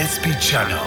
SP Channel.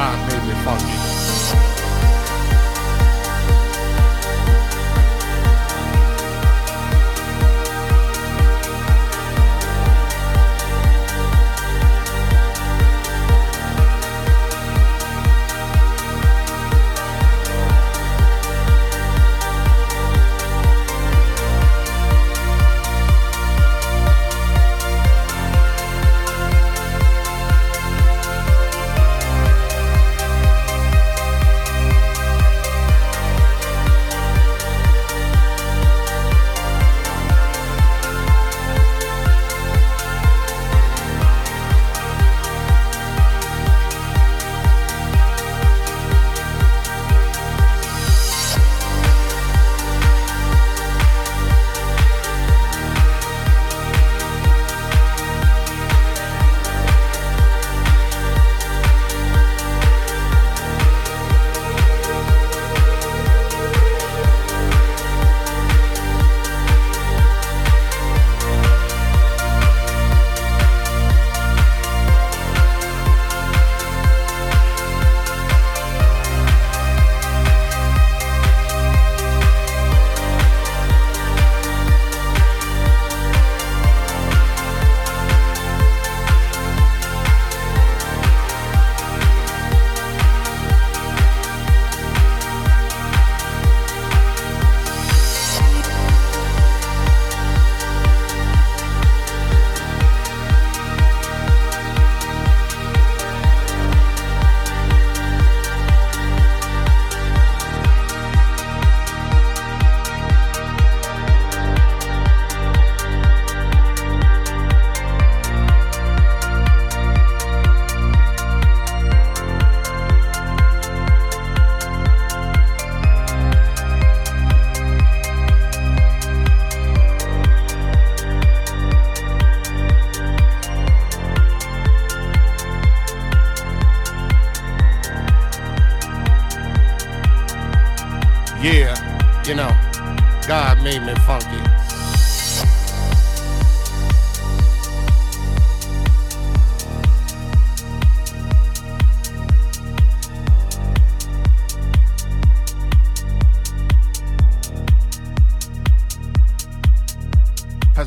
God made me funky.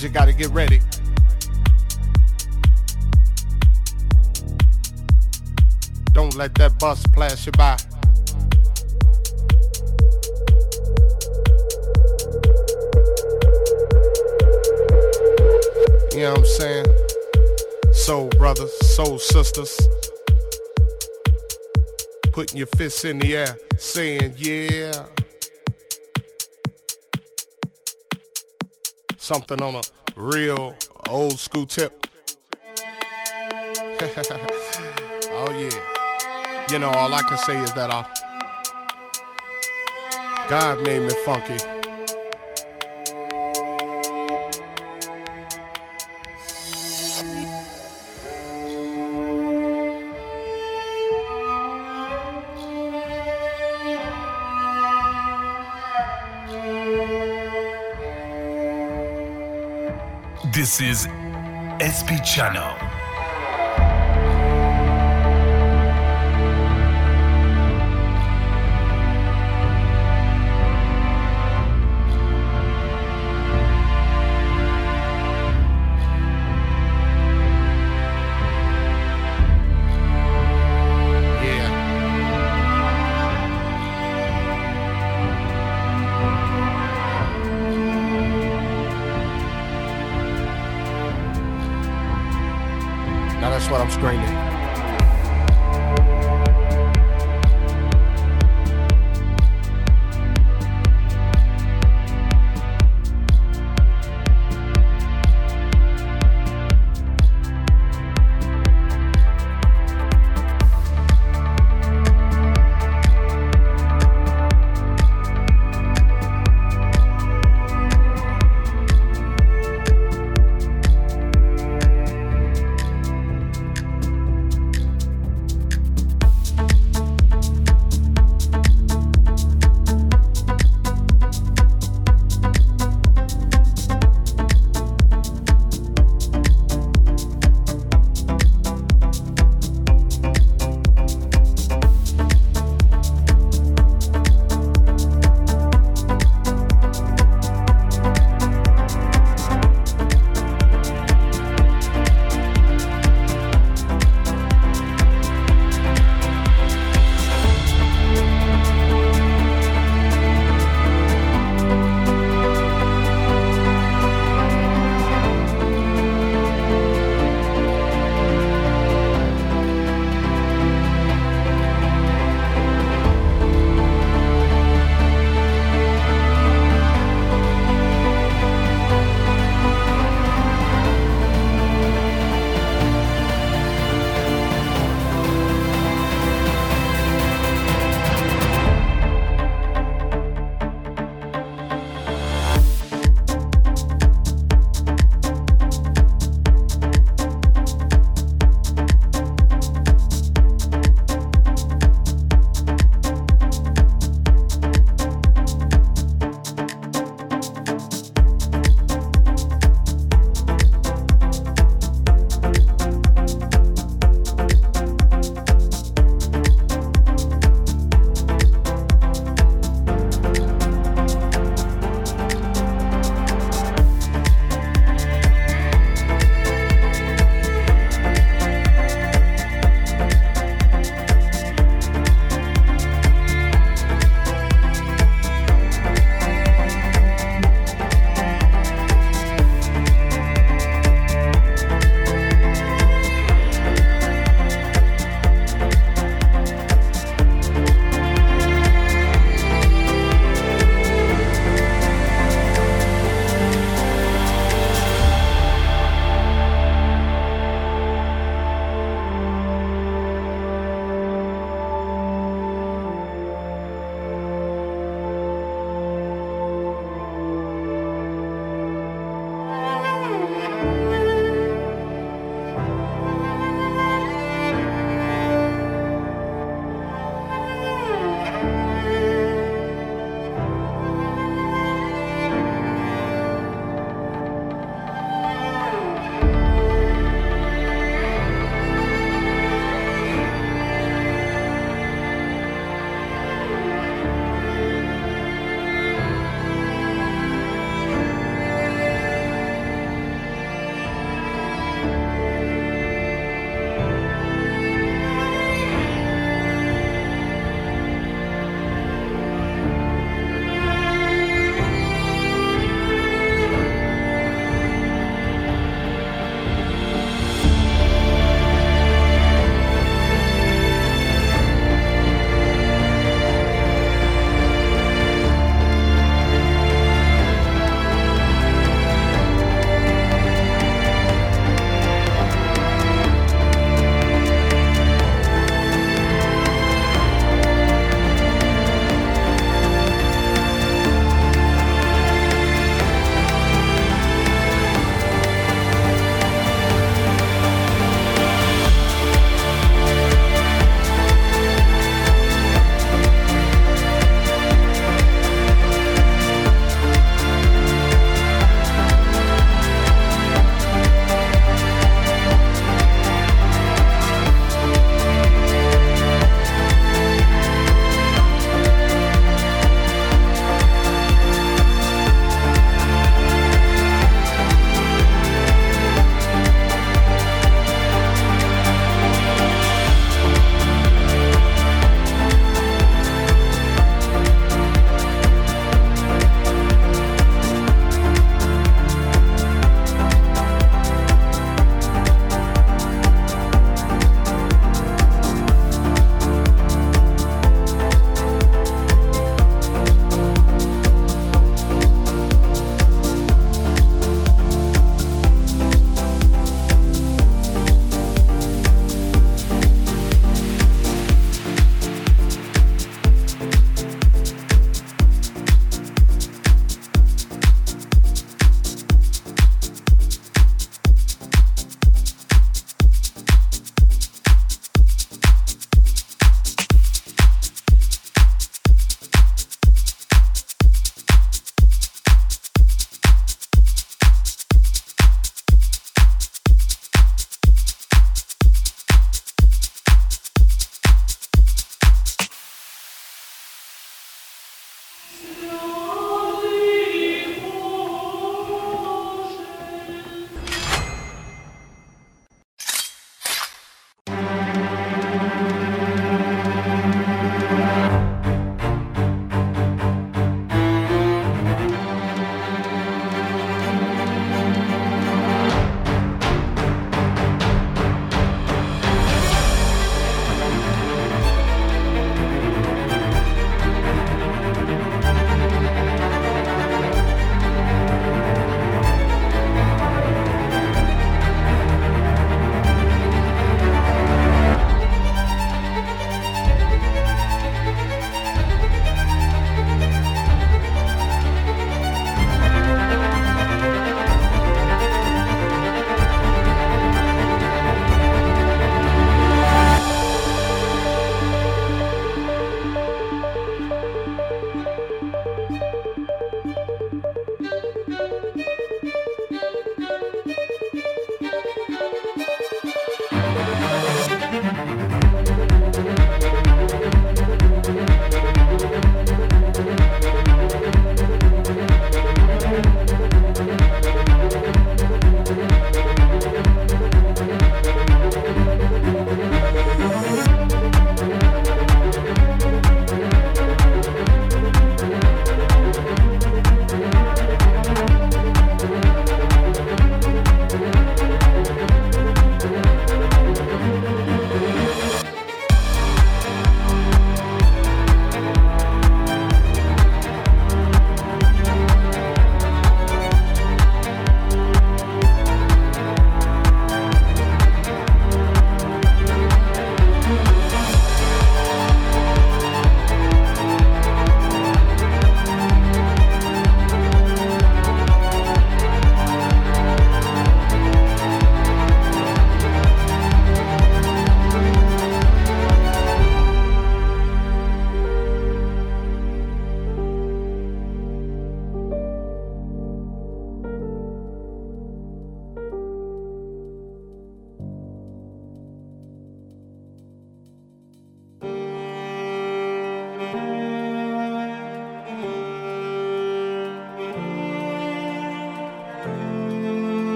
You gotta get ready. Don't let that bus pass you by. You know what I'm saying? Soul brothers, soul sisters, putting your fists in the air, saying yeah. Something on a real old school tip. Oh yeah. You know, all I can say is that God made me funky. This is SP Channel. What I'm screaming.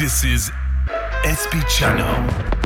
This is SP Channel.